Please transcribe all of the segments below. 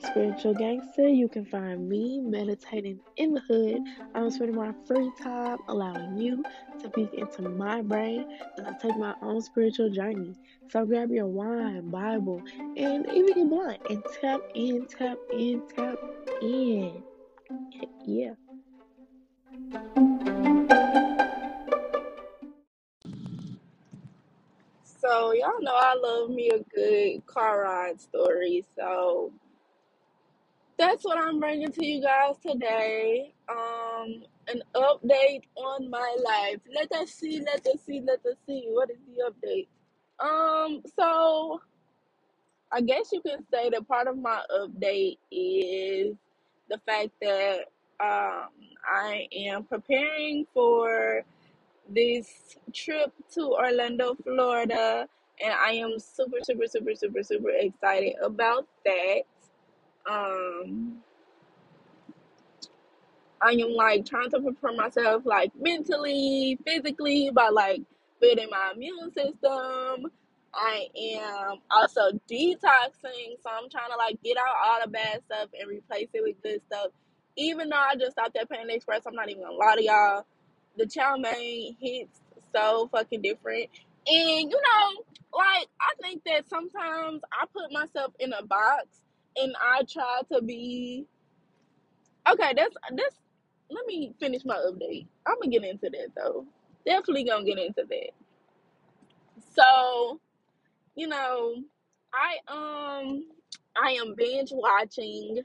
the Spiritual Gangster. You can find me meditating in the hood. I'm spending my free time allowing you to peek into my brain as I take my own spiritual journey. So grab your wine, Bible, and even your blunt and tap in. Yeah. So y'all know I love me a good car ride story, so that's what I'm bringing to you guys today. An update on my life. Let us see. What is the update? So I guess you can say that part of my update is the fact that I am preparing for this trip to Orlando, Florida, and I am super excited about that. I am like trying to prepare myself like mentally, physically by like building my immune system. I am also detoxing, so I'm trying to like get out all the bad stuff and replace it with good stuff. Even though I just stopped at Panda Express, I'm not even gonna lie to y'all. The chow mein hits so fucking different. And, you know, like, I think that sometimes I put myself in a box and I try to be... Okay, that's let me finish my update. I'm going to get into that, though. Definitely going to get into that. So, you know, I am binge watching.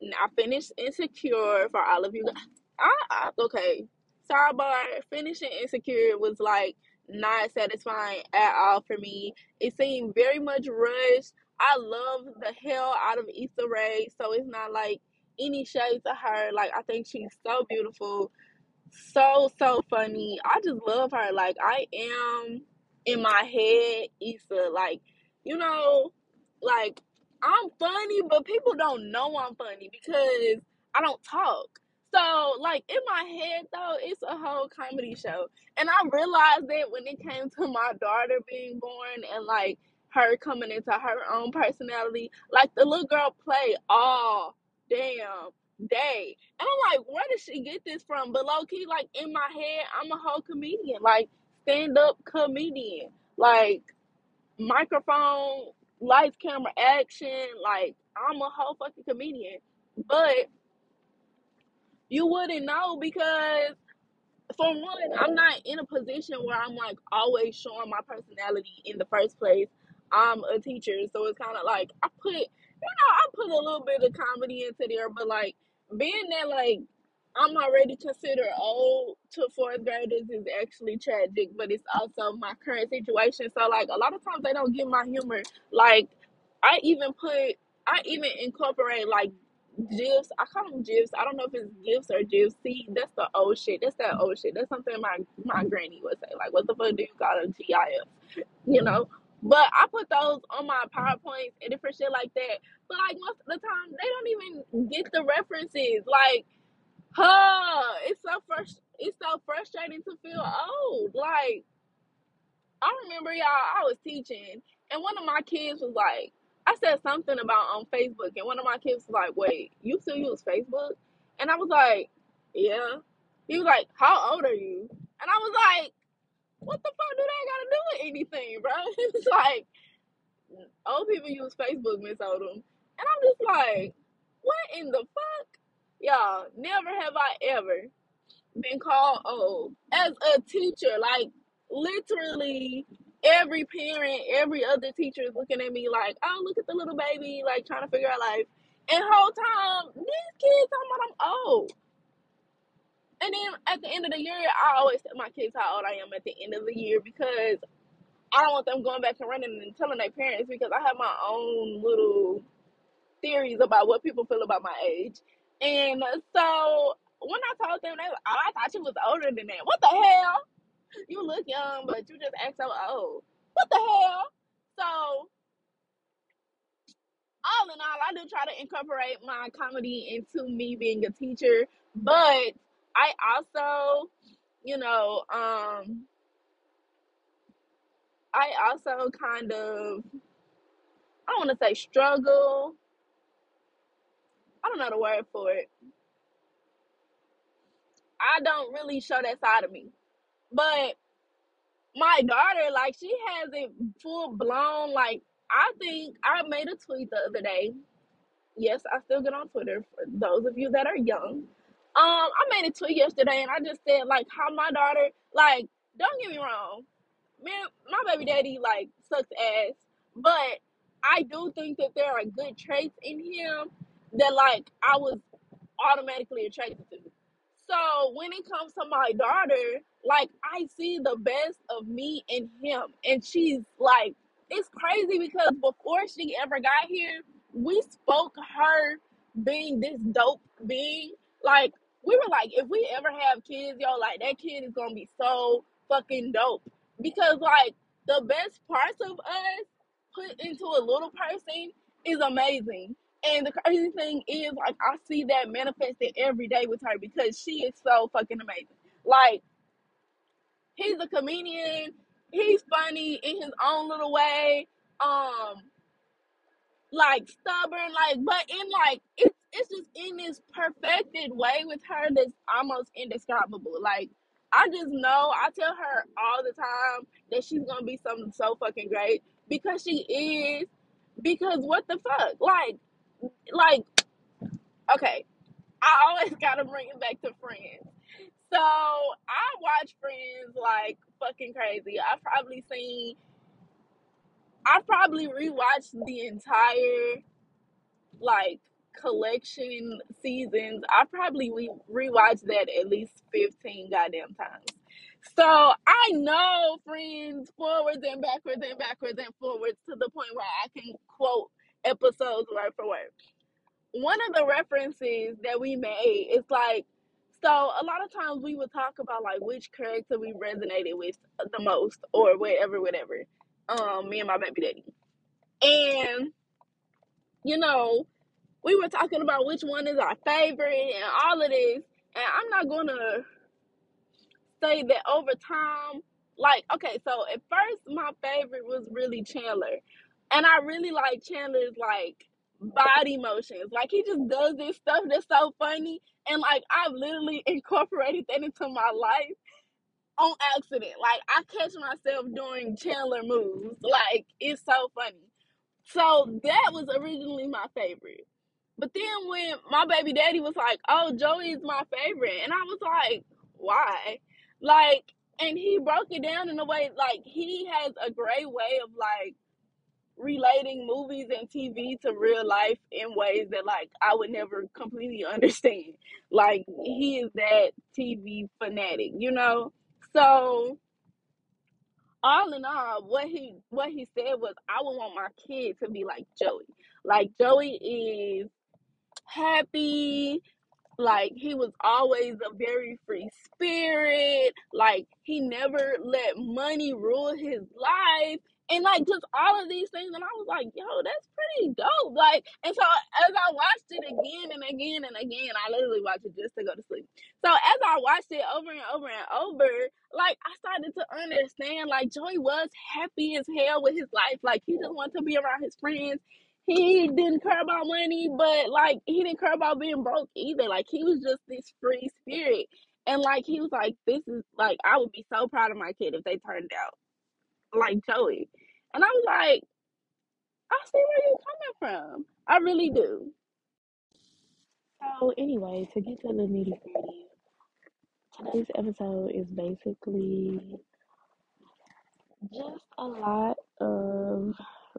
And I finished Insecure for all of you guys. Okay. Sidebar, finishing Insecure was like not satisfying at all for me. It seemed very much rushed. I love the hell out of Issa Rae, so it's not like any shade to her. Like, I think she's so beautiful, so funny. I just love her. Like, I am in my head Issa. Like, you know, like, I'm funny, but people don't know I'm funny because I don't talk. So, like, in my head, though, it's a whole comedy show. And I realized that when it came to my daughter being born and, like, her coming into her own personality. Like, the little girl played all damn day. And I'm like, where did she get this from? But low-key, like, in my head, I'm a whole comedian. Like, stand-up comedian. Like, microphone, lights, camera, action. Like, I'm a whole fucking comedian. But... you wouldn't know because, for one, I'm not in a position where I'm, like, always showing my personality in the first place. I'm a teacher, so it's kind of like I put a little bit of comedy into there. But, like, being that, like, I'm already considered old to fourth graders is actually tragic, but it's also my current situation. So, like, a lot of times they don't get my humor. Like, I even incorporate, like, GIFs. I call them GIFs. I don't know if it's GIFs or GIFs. See, that's the old shit. That's something my granny would say. Like, what the fuck do you call them GIFs? You know? But I put those on my PowerPoints and different shit like that. But, like, most of the time, they don't even get the references. Like, it's so frustrating to feel old. Like, I remember, y'all, I was teaching, and one of my kids was like, I said something about on Facebook, and one of my kids was like, wait, you still use Facebook? And I was like, yeah. He was like, how old are you? And I was like, what the fuck do that got to do with anything, bro? He was like, old people use Facebook, Miss Odom. And I'm just like, what in the fuck? Y'all, never have I ever been called old. As a teacher, like, literally... every parent, every other teacher is looking at me like, oh, look at the little baby, like, trying to figure out life. And whole time, these kids talking about I'm old. And then at the end of the year, I always tell my kids how old I am at the end of the year because I don't want them going back and running and telling their parents because I have my own little theories about what people feel about my age. And so when I told them, they were like, oh, I thought you was older than that. What the hell? You look young, but you just act so old. What the hell? So, all in all, I do try to incorporate my comedy into me being a teacher. But I also, you know, I also kind of, I don't want to say struggle. I don't know the word for it. I don't really show that side of me. But my daughter, like, she has it full blown. Like, I think I made a tweet the other day. Yes, I still get on Twitter for those of you that are young. I made a tweet yesterday, and I just said, like, how my daughter, like, don't get me wrong, man, my baby daddy, like, sucks ass, but I do think that there are good traits in him that, like, I was automatically attracted to. So when it comes to my daughter, like, I see the best of me in him. And she's like, it's crazy because before she ever got here, we spoke her being this dope being. Like, we were like, if we ever have kids, yo, like, that kid is going to be so fucking dope. Because, like, the best parts of us put into a little person is amazing. And the crazy thing is, like, I see that manifested every day with her because she is so fucking amazing. Like, he's a comedian. He's funny in his own little way. Like, stubborn. Like, but in, like, it's just in this perfected way with her that's almost indescribable. Like, I just know, I tell her all the time that she's going to be something so fucking great because she is. Because what the fuck? Like, okay, I always gotta bring it back to Friends. So I watch Friends like fucking crazy. I probably rewatched the entire like collection seasons. I probably rewatched that at least 15 goddamn times. So I know Friends forwards and backwards and backwards and forwards to the point where I can quote episodes word for word. One of the references that we made is like, so a lot of times we would talk about like which character we resonated with the most or whatever, me and my baby daddy. And, you know, we were talking about which one is our favorite and all of this. And I'm not going to say that over time, like, okay, so at first my favorite was really Chandler. And I really like Chandler's, like, body motions. Like, he just does this stuff that's so funny. And, like, I've literally incorporated that into my life on accident. Like, I catch myself doing Chandler moves. Like, it's so funny. So that was originally my favorite. But then when my baby daddy was like, oh, Joey's my favorite. And I was like, why? Like, and he broke it down in a way, like, he has a great way of, like, relating movies and TV to real life in ways that, like, I would never completely understand. Like, he is that TV fanatic, you know? So, all in all, what he said was, I would want my kid to be like Joey. Like, Joey is happy. Like, he was always a very free spirit. Like, he never let money rule his life. And, like, just all of these things. And I was like, yo, that's pretty dope. Like, and so as I watched it again and again and again, I literally watched it just to go to sleep. So as I watched it over and over and over, like, I started to understand, like, Joey was happy as hell with his life. Like, he just wanted to be around his friends. He didn't care about money, but, like, he didn't care about being broke either. Like, he was just this free spirit. And, like, he was like, this is, like, I would be so proud of my kid if they turned out like Joey. And I was like, I see where you're coming from. I really do. So, anyway, to get to the nitty-gritty, today's episode is basically just a lot of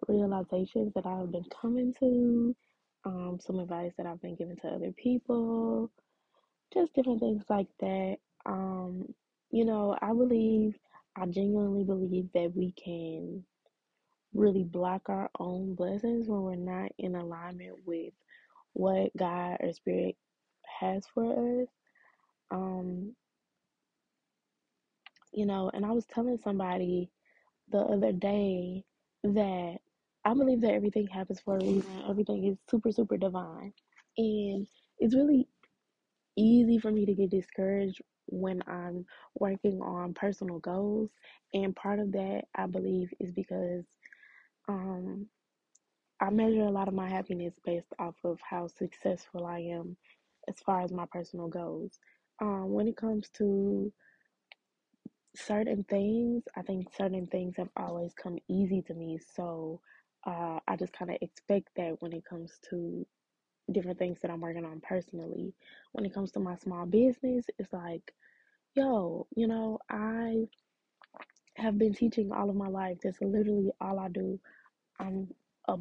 realizations that I've been coming to, some advice that I've been giving to other people, just different things like that. You know, I genuinely believe that we can really block our own blessings when we're not in alignment with what God or Spirit has for us. You know, and I was telling somebody the other day that I believe that everything happens for a reason. Everything is super, super divine. And it's really easy for me to get discouraged when I'm working on personal goals. And part of that, I believe, is because I measure a lot of my happiness based off of how successful I am as far as my personal goals. When it comes to certain things, I think certain things have always come easy to me. So I just kind of expect that when it comes to different things that I'm working on personally. When it comes to my small business, it's like, I have been teaching all of my life. That's literally all I do. I'm a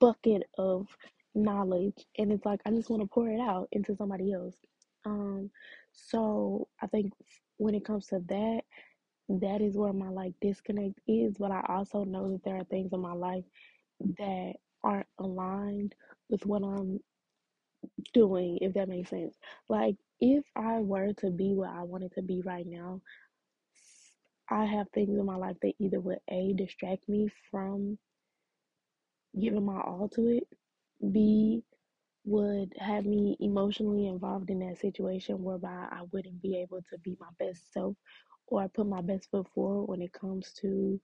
bucket of knowledge, and it's like I just want to pour it out into somebody else. So I think when it comes to that is where my disconnect is. But I also know that there are things in my life that aren't aligned with what I'm doing, if that makes sense. If I were to be where I wanted to be right now, I have things in my life that either would A, distract me from giving my all to it, B, would have me emotionally involved in that situation whereby I wouldn't be able to be my best self or put my best foot forward when it comes to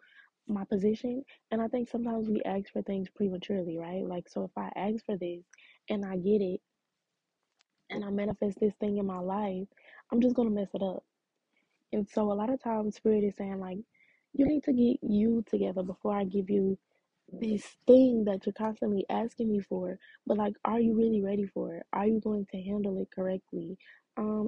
my position. And I think sometimes we ask for things prematurely, right? So if I ask for this and I get it and I manifest this thing in my life, I'm just going to mess it up. And so a lot of times Spirit is saying, you need to get you together before I give you this thing that you're constantly asking me for. But are you really ready for it? Are you going to handle it correctly?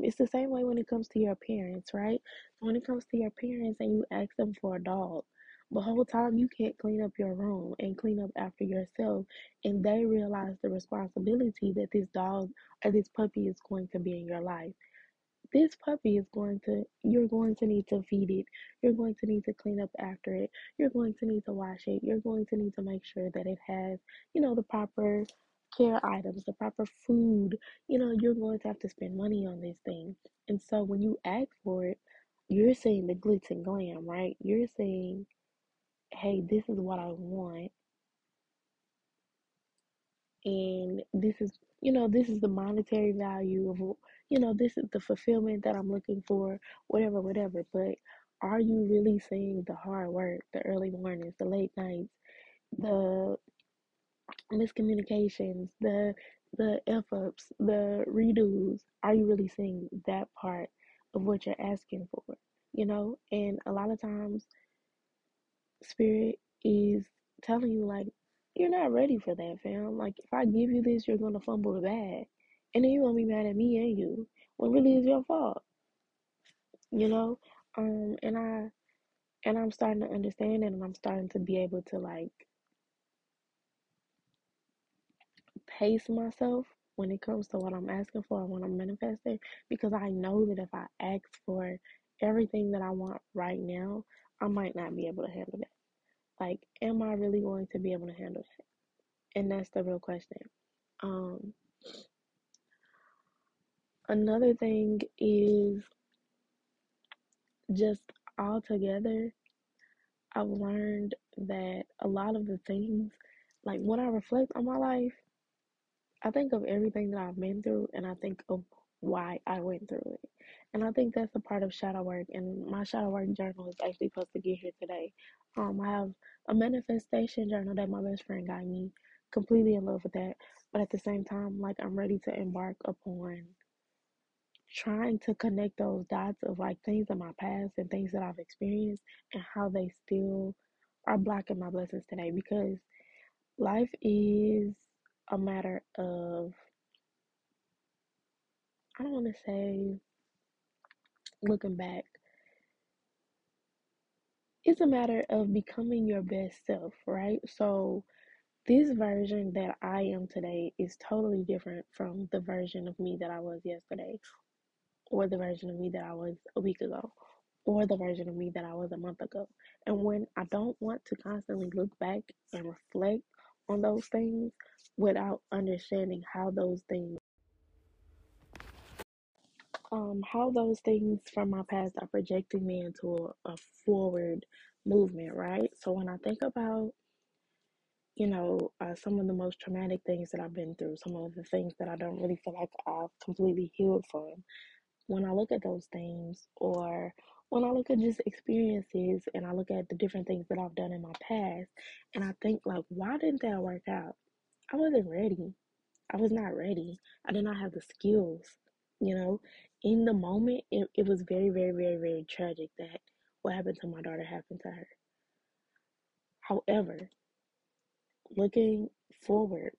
It's the same way when it comes to your parents, right? When it comes to your parents and you ask them for a dog, the whole time you can't clean up your room and clean up after yourself, and they realize the responsibility that this dog or this puppy is going to be in your life. This puppy is you're going to need to feed it. You're going to need to clean up after it. You're going to need to wash it. You're going to need to make sure that it has, the proper care items, the proper food. You're going to have to spend money on this thing. And so when you ask for it, you're seeing the glitz and glam, right? You're saying, hey, this is what I want. And this is, this is the monetary value of, this is the fulfillment that I'm looking for, whatever. But are you really seeing the hard work, the early mornings, the late nights, the miscommunications, the F-ups, the redos? Are you really seeing that part of what you're asking for? And a lot of times Spirit is telling you, you're not ready for that, fam. If I give you this, you're going to fumble the bag. And then you're going to be mad at me and you. Well, really, it's your fault. And I'm starting to understand it, and I'm starting to be able to, pace myself when it comes to what I'm asking for and what I'm manifesting. Because I know that if I ask for everything that I want right now, I might not be able to handle that. Am I really going to be able to handle that? And that's the real question. Another thing is just altogether, I've learned that a lot of the things, when I reflect on my life, I think of everything that I've been through, and I think of why I went through it. And I think that's a part of shadow work, and my shadow work journal is actually supposed to get here today. I have a manifestation journal that my best friend got me, completely in love with that. But at the same time, I'm ready to embark upon trying to connect those dots of things in my past and things that I've experienced and how they still are blocking my blessings today, because life is a matter of, I don't want to say looking back, it's a matter of becoming your best self, right? So this version that I am today is totally different from the version of me that I was yesterday, or the version of me that I was a week ago, or the version of me that I was a month ago. And when I don't want to constantly look back and reflect on those things without understanding how those things from my past are projecting me into a forward movement, right? So when I think about, some of the most traumatic things that I've been through, some of the things that I don't really feel like I've completely healed from, when I look at those things, or when I look at just experiences and I look at the different things that I've done in my past, and I think, like, why didn't that work out? I wasn't ready. I was not ready. I did not have the skills, you know. In the moment, it was very, very, very, very tragic that what happened to my daughter happened to her. However, looking forward,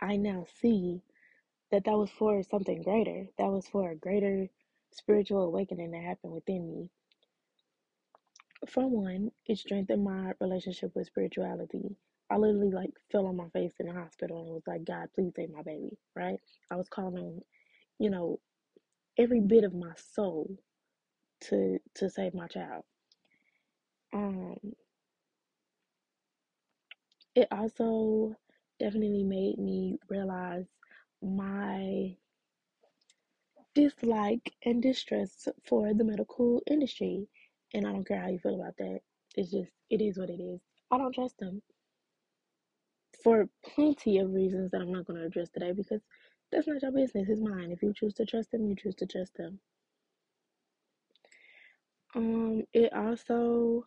I now see that was for something greater. That was for a greater spiritual awakening that happened within me. For one, it strengthened my relationship with spirituality. I literally, like, fell on my face in the hospital and was like, God, please save my baby, right? I was calling on, you know, every bit of my soul to save my child. It also definitely made me realize my dislike and distrust for the medical industry. And I don't care how you feel about that. It's just, it is what it is. I don't trust them for plenty of reasons that I'm not going to address today, because that's not your business. It's mine. If you choose to trust them, you choose to trust them. It also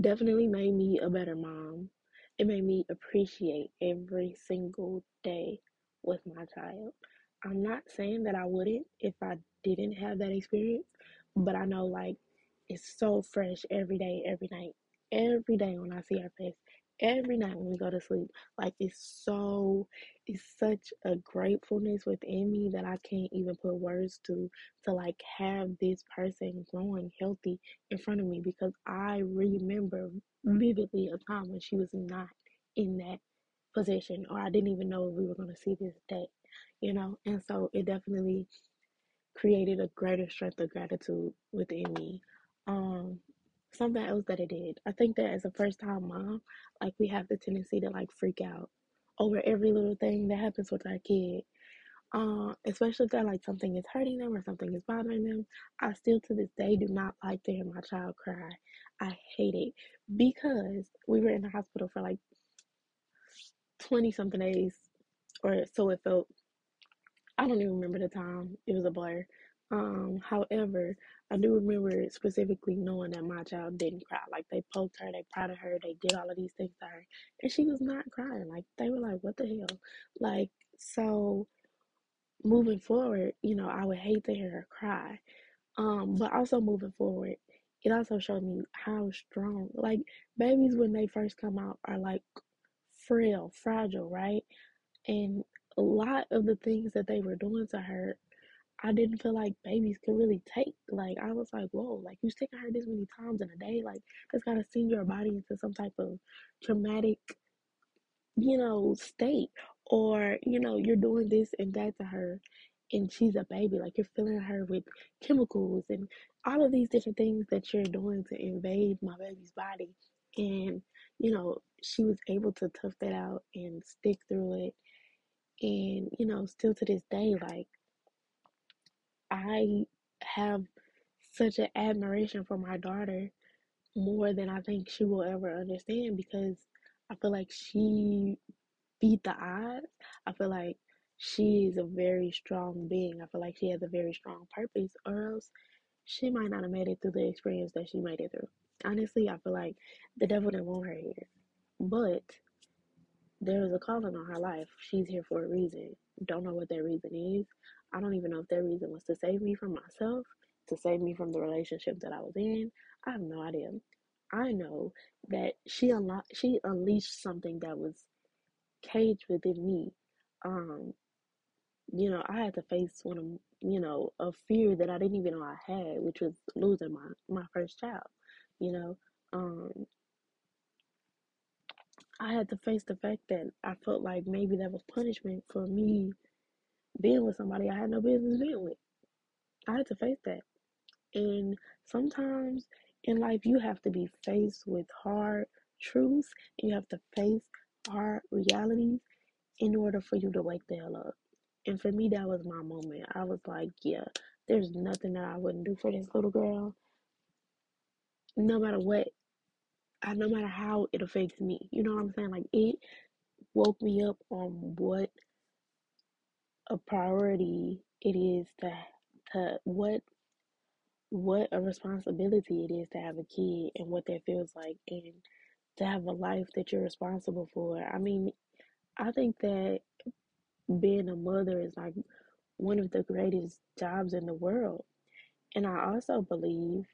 definitely made me a better mom. It made me appreciate every single day with my child. I'm not saying that I wouldn't if I didn't have that experience, but I know, like, it's so fresh every day, every night, every day when I see her face, every night when we go to sleep. Like, it's such a gratefulness within me that I can't even put words to like, have this person growing healthy in front of me, because I remember vividly a time when she was not in that position, or I didn't even know if we were going to see this day. You know, and so it definitely created a greater strength of gratitude within me. Something else that it did, I think that as a first-time mom, like, we have the tendency to, like, freak out over every little thing that happens with our kid. Especially if that, like, something is hurting them or something is bothering them. I still, to this day, do not like to hear my child cry. I hate it, because we were in the hospital for, like, 20-something days, or so it felt. I don't even remember the time. It was a blur. However, I do remember specifically knowing that my child didn't cry. Like, they poked her, they prodded her, they did all of these things to her, and she was not crying. Like, they were like, what the hell? Like, so moving forward, you know, I would hate to hear her cry. But also moving forward, it also showed me how strong, like, babies when they first come out are, like, frail, fragile, right? And a lot of the things that they were doing to her, I didn't feel like babies could really take. Like, I was like, whoa, like, you've taken her this many times in a day. Like, that's got to send your body into some type of traumatic, you know, state. Or, you know, you're doing this and that to her, and she's a baby. Like, you're filling her with chemicals and all of these different things that you're doing to invade my baby's body. And, you know, she was able to tough that out and stick through it. And, you know, still to this day, like, I have such an admiration for my daughter more than I think she will ever understand, because I feel like she beat the odds. I feel like she is a very strong being. I feel like she has a very strong purpose, or else she might not have made it through the experience that she made it through. Honestly, I feel like the devil didn't want her here, but there is a calling on her life. She's here for a reason. Don't know what that reason is. I don't even know if that reason was to save me from myself, to save me from the relationship that I was in. I have no idea. I know that she unleashed something that was caged within me. You know, I had to face one of, you know, a fear that I didn't even know I had, which was losing my first child. You know, I had to face the fact that I felt like maybe that was punishment for me being with somebody I had no business being with. I had to face that. And sometimes in life, you have to be faced with hard truths, and you have to face hard realities in order for you to wake the hell up. And for me, that was my moment. I was like, yeah, there's nothing that I wouldn't do for this little girl, no matter what. No matter how it affects me, you know what I'm saying? Like, it woke me up on what a priority it is to what what a responsibility it is to have a kid and what that feels like, and to have a life that you're responsible for. I mean, I think that being a mother is like one of the greatest jobs in the world. And I also believe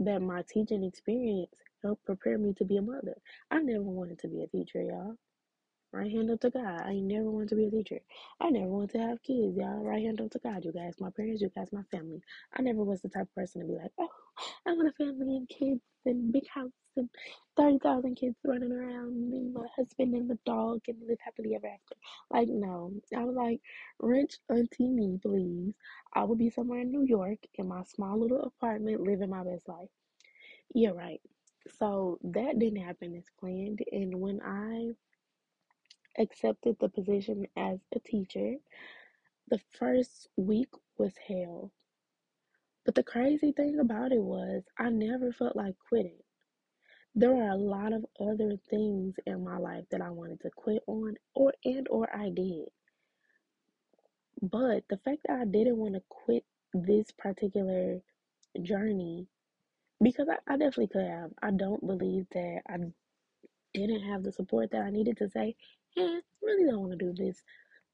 that my teaching experience helped prepare me to be a mother. I never wanted to be a teacher, y'all. Right hand up to God. I ain't never wanted to be a teacher. I never wanted to have kids, y'all. Right hand up to God, you guys. My parents, you guys, my family. I never was the type of person to be like, oh, I want a family and kids and big house and 30,000 kids running around and my husband and the dog and live happily ever after. Like, no. I was like, rich auntie me, please. I would be somewhere in New York in my small little apartment living my best life. Yeah, right. So that didn't happen as planned. And when I accepted the position as a teacher, the first week was hell. But the crazy thing about it was I never felt like quitting. There were a lot of other things in my life that I wanted to quit on, or I did. But the fact that I didn't want to quit this particular journey, because I definitely could have. I don't believe that I didn't have the support that I needed to say, I really don't want to do this.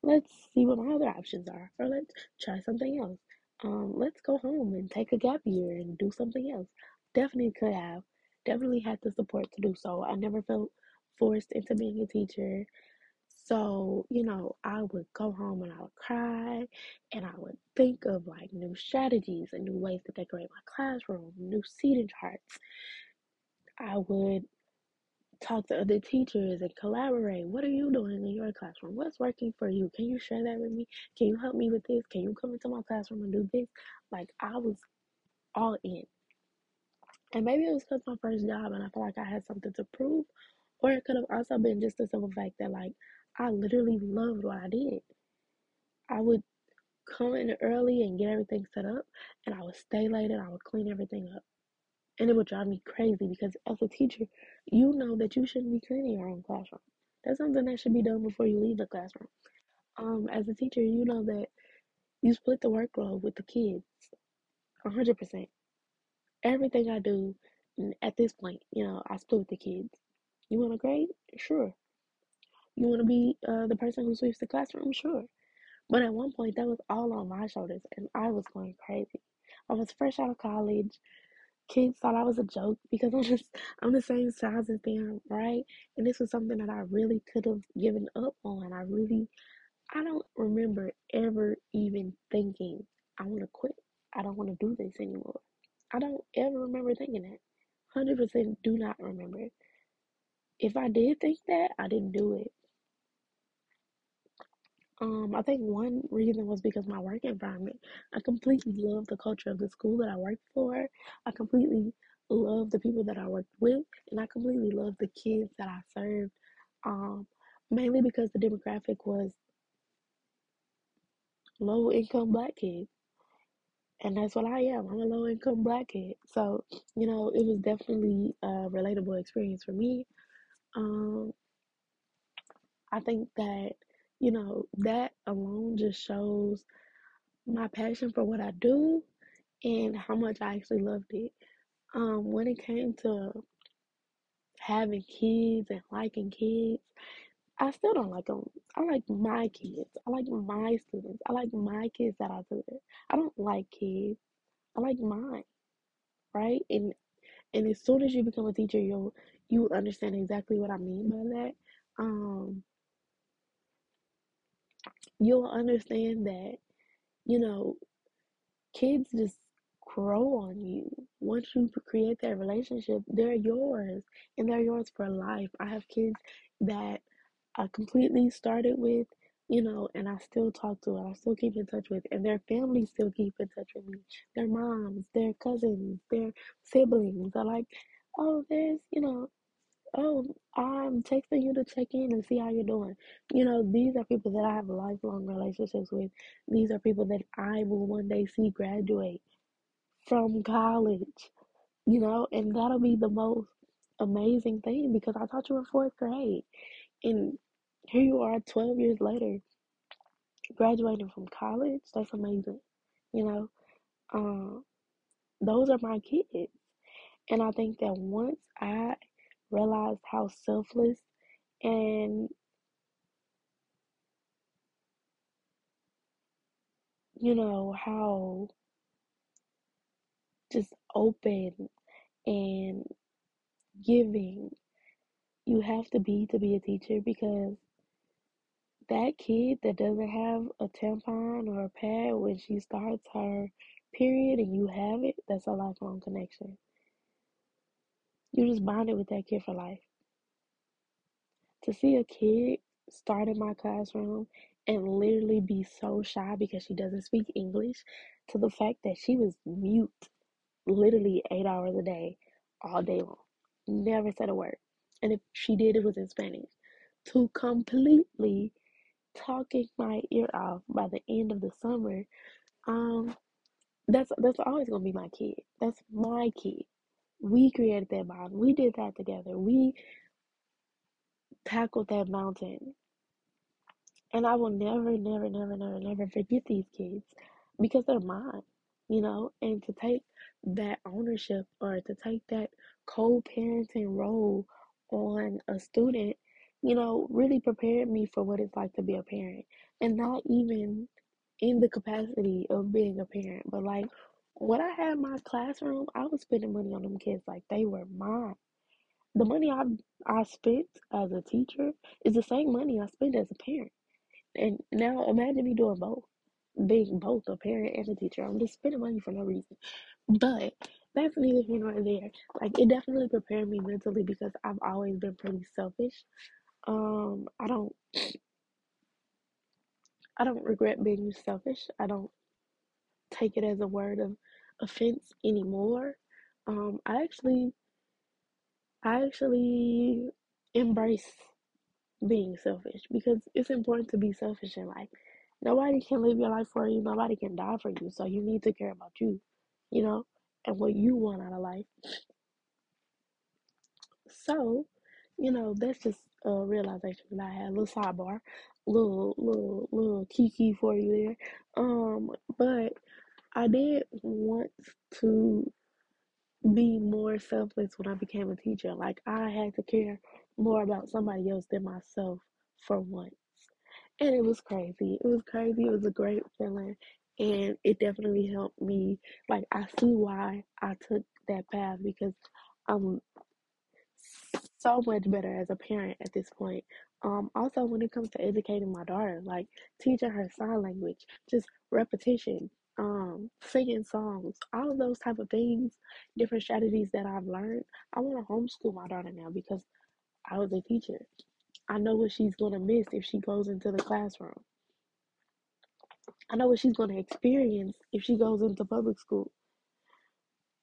Let's see what my other options are. Or let's try something else. Let's go home and take a gap year and do something else. Definitely could have. Definitely had the support to do so. I never felt forced into being a teacher. So, you know, I would go home and I would cry. And I would think of, like, new strategies and new ways to decorate my classroom. New seating charts. I would talk to other teachers and collaborate. What are you doing in your classroom? What's working for you? Can you share that with me? Can you help me with this? Can you come into my classroom and do this? Like, I was all in. And maybe it was because my first job and I felt like I had something to prove. Or it could have also been just the simple fact that, like, I literally loved what I did. I would come in early and get everything set up. And I would stay late and I would clean everything up. And it would drive me crazy because as a teacher, you know that you shouldn't be cleaning your own classroom. That's something that should be done before you leave the classroom. As a teacher, you know that you split the workload with the kids 100%. Everything I do at this point, you know, I split with the kids. You want a grade? Sure. You want to be the person who sweeps the classroom? Sure. But at one point, that was all on my shoulders, and I was going crazy. I was fresh out of college. Kids thought I was a joke because I'm the same size as them, right? And this was something that I really could have given up on. I don't remember ever even thinking, I want to quit. I don't want to do this anymore. I don't ever remember thinking that. 100% do not remember. If I did think that, I didn't do it. I think one reason was because my work environment. I completely loved the culture of the school that I worked for. I completely loved the people that I worked with. And I completely loved the kids that I served. Mainly because the demographic was low-income Black kids. And that's what I am. I'm a low-income Black kid. So, you know, it was definitely a relatable experience for me. I think that, you know, that alone just shows my passion for what I do and how much I actually loved it. When it came to having kids and liking kids, I still don't like them. I like my kids. I like my students. I like my kids that I tutor. I don't like kids. I like mine, right? And as soon as you become a teacher, you'll understand exactly what I mean by that. You'll understand that, you know, kids just grow on you. Once you create that relationship, they're yours. And they're yours for life. I have kids that I completely started with, you know, and I still talk to and I still keep in touch with. And their families still keep in touch with me. Their moms, their cousins, their siblings are like, oh, there's, you know, oh, I'm texting you to check in and see how you're doing. You know, these are people that I have lifelong relationships with. These are people that I will one day see graduate from college, you know, and that'll be the most amazing thing because I taught you in 4th grade. And here you are 12 years later, graduating from college. That's amazing, you know. Those are my kids. And I think that once I realized how selfless and, you know, how just open and giving you have to be a teacher, because that kid that doesn't have a tampon or a pad when she starts her period and you have it, that's a lifelong connection. You just bonded with that kid for life. To see a kid start in my classroom and literally be so shy because she doesn't speak English, to the fact that she was mute literally 8 hours a day, all day long. Never said a word. And if she did, it was in Spanish. To completely talking my ear off by the end of the summer, that's always going to be my kid. That's my kid. We created that bond. We did that together. We tackled that mountain. And I will never forget these kids, because they're mine, you know. And to take that ownership, or to take that co-parenting role on a student, you know, really prepared me for what it's like to be a parent. And not even in the capacity of being a parent, but like when I had my classroom, I was spending money on them kids like they were mine. The money I spent as a teacher is the same money I spent as a parent. And now imagine me doing both, being both a parent and a teacher. I'm just spending money for no reason. But that's neither here nor there. Like, it definitely prepared me mentally, because I've always been pretty selfish. I don't regret being selfish. I don't take it as a word of offense anymore. I actually embrace being selfish, because it's important to be selfish in life. Nobody can live your life for you. Nobody can die for you. So you need to care about you, you know, and what you want out of life. So, you know, that's just a realization that I had. A little sidebar, little kiki for you there. But I did want to be more selfless when I became a teacher. Like, I had to care more about somebody else than myself for once. And it was crazy. It was a great feeling. And it definitely helped me. Like, I see why I took that path, because I'm so much better as a parent at this point. Also, when it comes to educating my daughter, like teaching her sign language, just repetition, singing songs, all of those type of things, different strategies that I've learned. I want to homeschool my daughter now, because I was a teacher. I know what she's going to miss if she goes into the classroom. I know what she's going to experience if she goes into public school,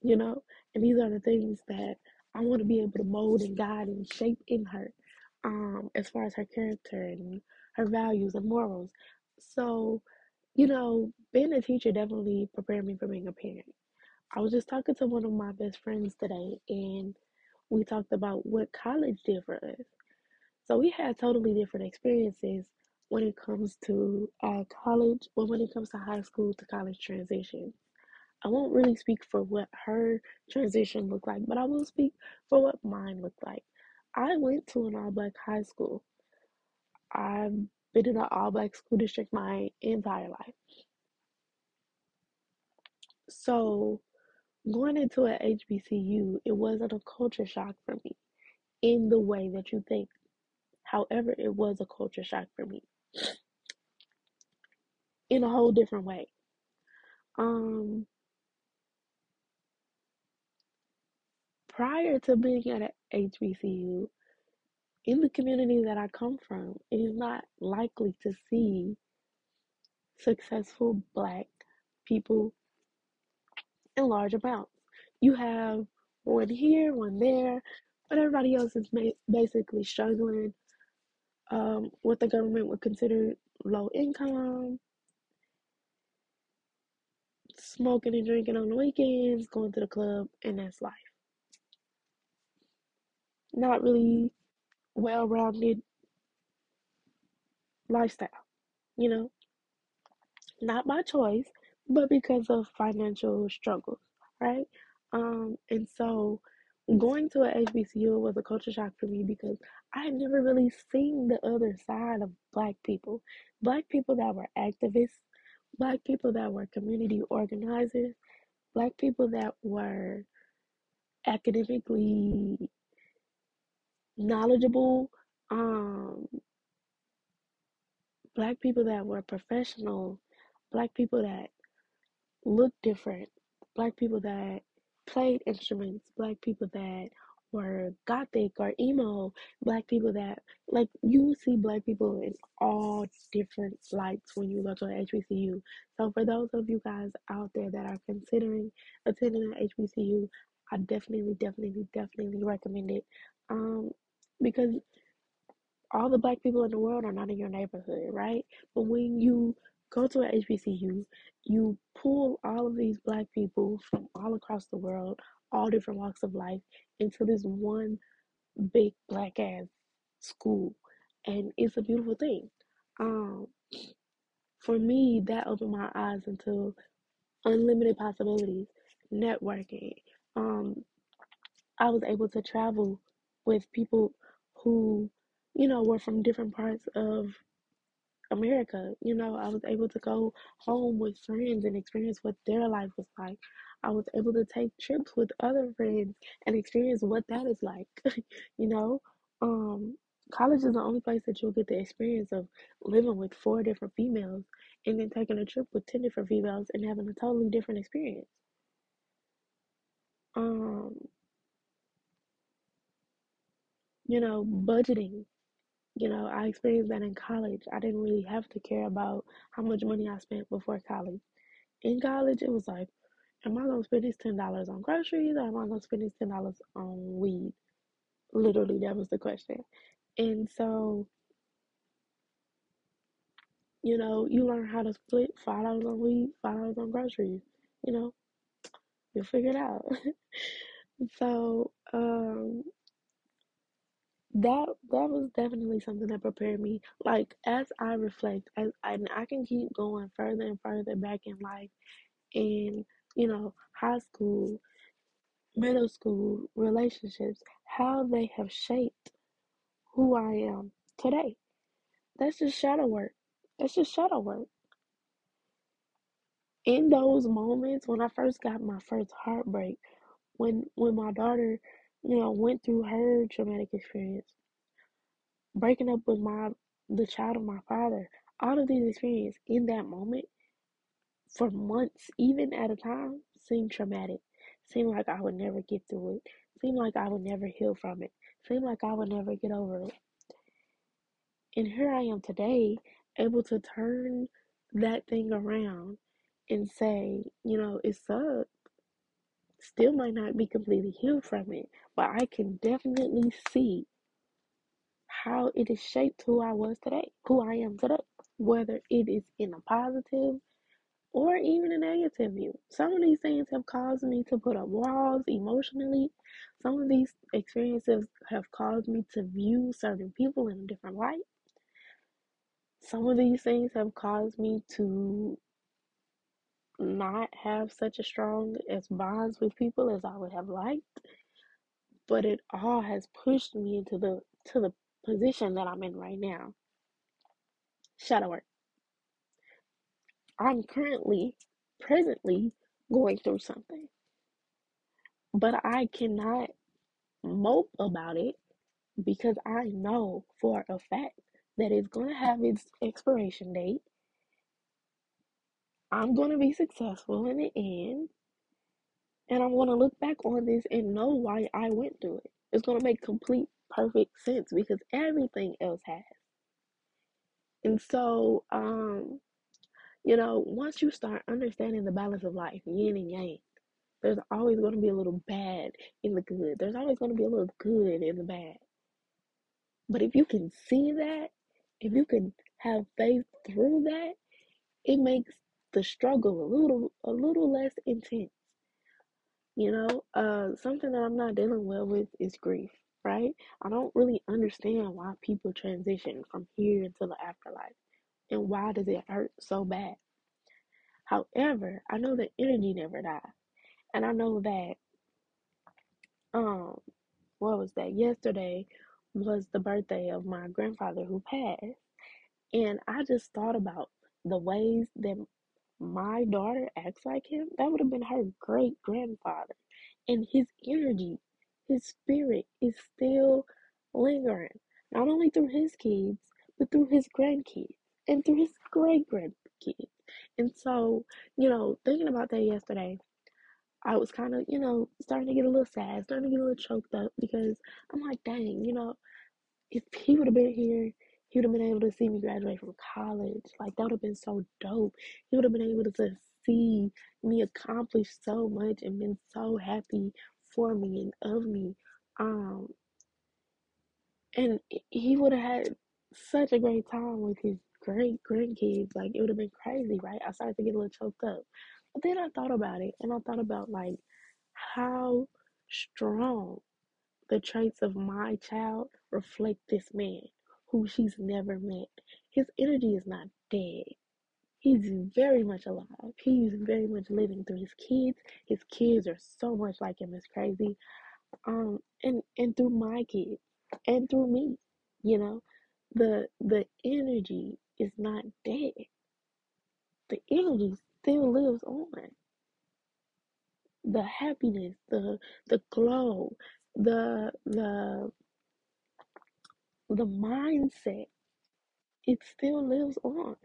you know? And these are the things that I want to be able to mold and guide and shape in her, as far as her character and her values and morals. So, you know, being a teacher definitely prepared me for being a parent. I was just talking to one of my best friends today, and we talked about what college did for us. So we had totally different experiences when it comes to college, or when it comes to high school to college transition. I won't really speak for what her transition looked like, but I will speak for what mine looked like. I went to an all-black high school. I've been in an all-black school district my entire life. So going into an HBCU, it wasn't a culture shock for me in the way that you think. However, it was a culture shock for me in a whole different way. Prior to being at an HBCU, in the community that I come from, it is not likely to see successful Black people in large amounts. You have one here, one there, but everybody else is basically struggling. What the government would consider low income, smoking and drinking on the weekends, going to the club, and that's life. Not really well-rounded lifestyle, you know? Not by choice, but because of financial struggles, right? And so going to an HBCU was a culture shock for me because I had never really seen the other side of Black people that were activists, Black people that were community organizers, Black people that were academically knowledgeable, Black people that were professional, Black people that looked different, Black people that played instruments, Black people that were gothic or emo, Black people that, like, you see Black people in all different lights when you go to an HBCU. So for those of you guys out there that are considering attending an HBCU, I definitely recommend it. Because all the Black people in the world are not in your neighborhood, right? But when you go to an HBCU, you pull all of these Black people from all across the world, all different walks of life, into this one big Black ass school, and it's a beautiful thing. For me, that opened my eyes into unlimited possibilities, networking. I was able to travel with people who, you know, were from different parts of America. You know, I was able to go home with friends and experience what their life was like. I was able to take trips with other friends and experience what that is like. You know, college is the only place that you'll get the experience of living with 4 different females and then taking a trip with 10 different females and having a totally different experience. You know, budgeting. You know, I experienced that in college. I didn't really have to care about how much money I spent before college. In college, it was like, am I going to spend this $10 on groceries or am I going to spend this $10 on weed? Literally, that was the question. And so, you know, you learn how to split $5 on weed, $5 on groceries. You know, you'll figure it out. So, That was definitely something that prepared me. Like, as I reflect, and I can keep going further and further back in life, and, you know, high school, middle school, relationships, how they have shaped who I am today. That's just shadow work. That's just shadow work. In those moments when I first got my first heartbreak, when my daughter, you know, went through her traumatic experience, breaking up with the child of my father, all of these experiences in that moment, for months, even at a time, seemed traumatic, seemed like I would never get through it, seemed like I would never heal from it, seemed like I would never get over it. And here I am today, able to turn that thing around and say, you know, it sucks. Still might not be completely healed from it, but I can definitely see how it has shaped who I was today, who I am today, whether it is in a positive or even a negative view. Some of these things have caused me to put up walls emotionally. Some of these experiences have caused me to view certain people in a different light. Some of these things have caused me to not have such a strong as bonds with people as I would have liked, but it all has pushed me into the position that I'm in right now. Shadow work. I'm presently going through something, but I cannot mope about it because I know for a fact that it's going to have its expiration date. I'm going to be successful in the end, and I'm going to look back on this and know why I went through it. It's going to make complete, perfect sense because everything else has. And so, you know, once you start understanding the balance of life, yin and yang, there's always going to be a little bad in the good. There's always going to be a little good in the bad. But if you can see that, if you can have faith through that, it makes the struggle a little less intense. You know, something that I'm not dealing well with is grief, right? I don't really understand why people transition from here into the afterlife and why does it hurt so bad. However, I know that energy never dies. And I know that, what was that? Yesterday was the birthday of my grandfather who passed. And I just thought about the ways that my daughter acts like him. That would have been her great grandfather. And his energy, his spirit is still lingering, not only through his kids, but through his grandkids and through his great grandkids. And so, thinking about that yesterday, I was kind of, starting to get a little sad, starting to get a little choked up, because I'm like, dang, if he would have been here, he would have been able to see me graduate from college. Like, that would have been so dope. He would have been able to see me accomplish so much and been so happy for me and of me. And he would have had such a great time with his great grandkids. Like, it would have been crazy, right? I started to get a little choked up. But then I thought about it, and I thought about, like, how strong the traits of my child reflect this man who she's never met. His energy is not dead. He's very much alive. He's very much living through his kids. His kids are so much like him. It's crazy. And through my kids and through me, the energy is not dead. The energy still lives on. The happiness, the glow, the mindset, it still lives on.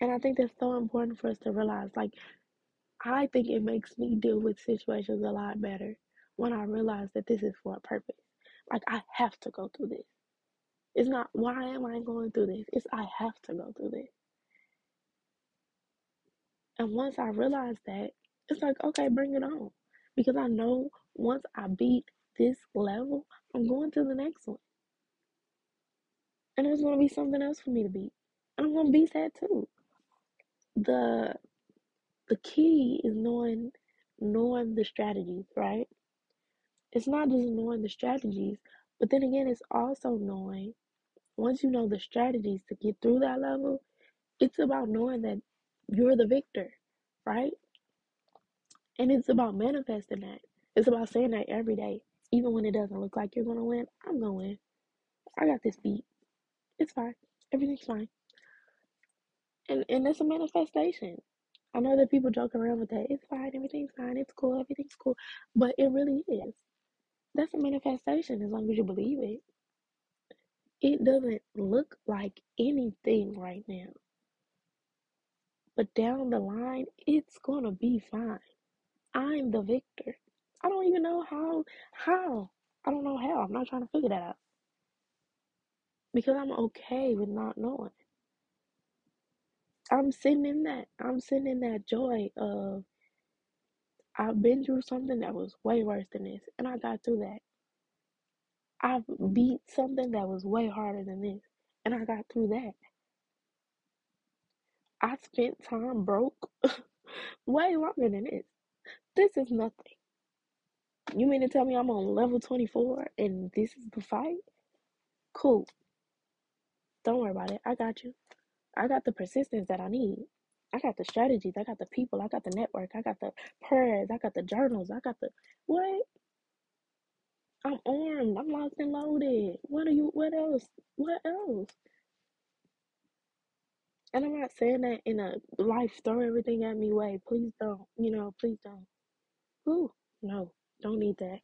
And I think that's so important for us to realize. Like, I think it makes me deal with situations a lot better when I realize that this is for a purpose. Like, I have to go through this. It's not, why am I going through this? It's, I have to go through this. And once I realize that, it's like, okay, bring it on. Because I know once I beat this level, I'm going to the next one. And there's going to be something else for me to beat. And I'm going to beat that too. The key is knowing the strategies, right? It's not just knowing the strategies, but then again, it's also knowing, once you know the strategies to get through that level, it's about knowing that you're the victor, right? And it's about manifesting that. It's about saying that every day. Even when it doesn't look like you're going to win, I'm going to win. I got this beat. It's fine. Everything's fine. And that's a manifestation. I know that people joke around with that. It's fine. Everything's fine. It's cool. Everything's cool. But it really is. That's a manifestation as long as you believe it. It doesn't look like anything right now. But down the line, it's going to be fine. I'm the victor. I don't even know how. I don't know how. I'm not trying to figure that out. Because I'm okay with not knowing. I'm sitting in that joy of, I've been through something that was way worse than this, and I got through that. I've beat something that was way harder than this, and I got through that. I spent time broke way longer than this. This is nothing. You mean to tell me I'm on level 24 and this is the fight? Cool. Don't worry about it. I got you. I got the persistence that I need. I got the strategies. I got the people. I got the network. I got the prayers. I got the journals. I got the what? I'm armed. I'm locked and loaded. What else? And I'm not saying that in a life throw everything at me way. Please don't. Please don't. Ooh, no, don't need that.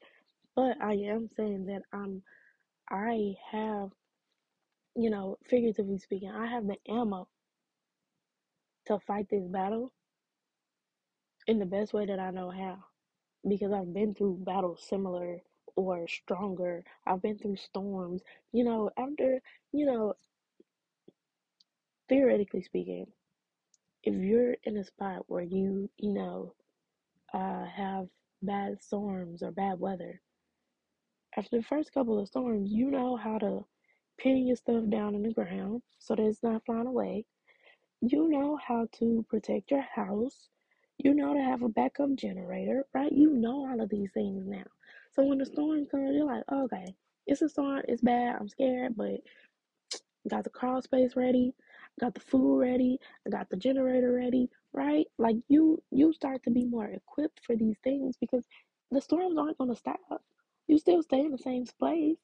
But I am saying that I have, figuratively speaking, I have the ammo to fight this battle in the best way that I know how, because I've been through battles similar or stronger. I've been through storms, after, theoretically speaking, if you're in a spot where you, have bad storms or bad weather, after the first couple of storms, you know how to pin your stuff down in the ground so that it's not flying away. You know how to protect your house. You know to have a backup generator, right? You know all of these things now. So when the storm comes, you're like, oh, okay, it's a storm, it's bad, I'm scared, but got the crawl space ready. got the food ready, I got the generator ready, right? Like you start to be more equipped for these things because the storms aren't going to stop. You still stay in the same place.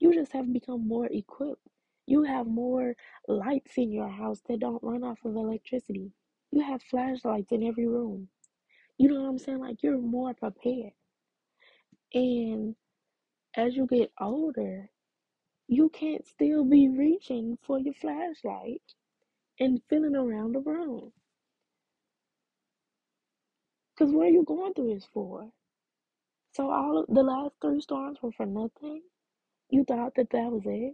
You just have become more equipped. You have more lights in your house that don't run off of electricity. You have flashlights in every room. You know what I'm saying? Like, you're more prepared. And as you get older, you can't still be reaching for your flashlight and feeling around the room. Because what are you going through this for? So all of the last 3 storms were for nothing. You thought that that was it.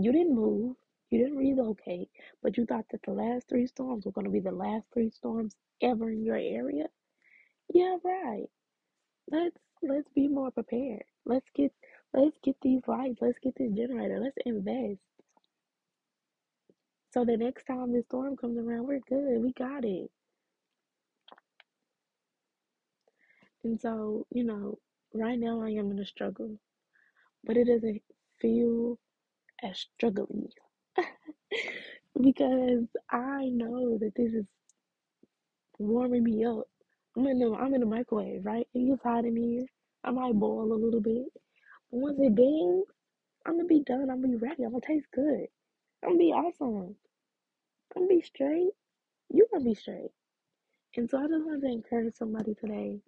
You didn't move. You didn't relocate. But you thought that the last 3 storms were going to be the last 3 storms ever in your area. Yeah, right. Let's be more prepared. Let's get these lights. Let's get this generator. Let's invest. So the next time this storm comes around, we're good. We got it. And so, you know, right now I am in a struggle, but it doesn't feel as struggling because I know that this is warming me up. I'm in the microwave, right? It gets hot in here. I might boil a little bit. But once it dings, I'm going to be done. I'm going to be ready. I'm going to taste good. I'm going to be awesome. I'm going to be straight. You're going to be straight. And so I just want to encourage somebody today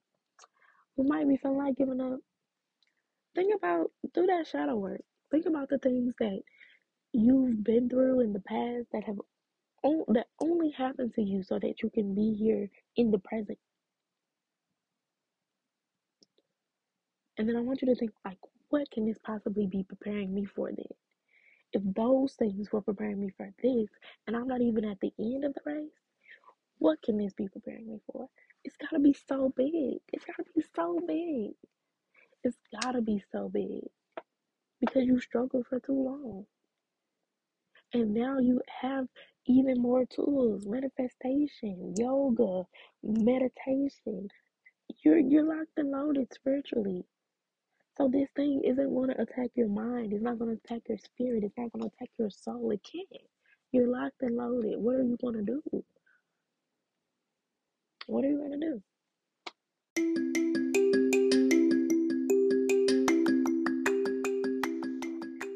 who might be feeling like giving up. Think about, do that shadow work. Think about the things that you've been through in the past that only happened to you so that you can be here in the present. And then I want you to think, like, what can this possibly be preparing me for then? If those things were preparing me for this, and I'm not even at the end of the race, what can this be preparing me for? It's got to be so big. It's got to be so big. It's got to be so big. Because you struggled for too long. And now you have even more tools. Manifestation, yoga, meditation. You're locked and loaded spiritually. So this thing isn't going to attack your mind. It's not going to attack your spirit. It's not going to attack your soul. It can't. You're locked and loaded. What are you going to do? What are you going to do?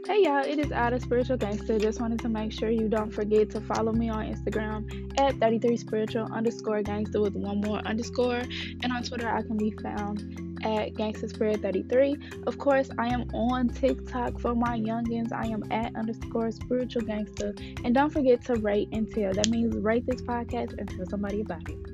Hey y'all, it is Ada, Spiritual Gangster. Just wanted to make sure you don't forget to follow me on Instagram at 33spiritual_gangster with one more underscore. And on Twitter, I can be found at gangsterspirit33. Of course, I am on TikTok for my youngins. I am at _spiritual gangster. And don't forget to rate and tell. That means rate this podcast and tell somebody about it.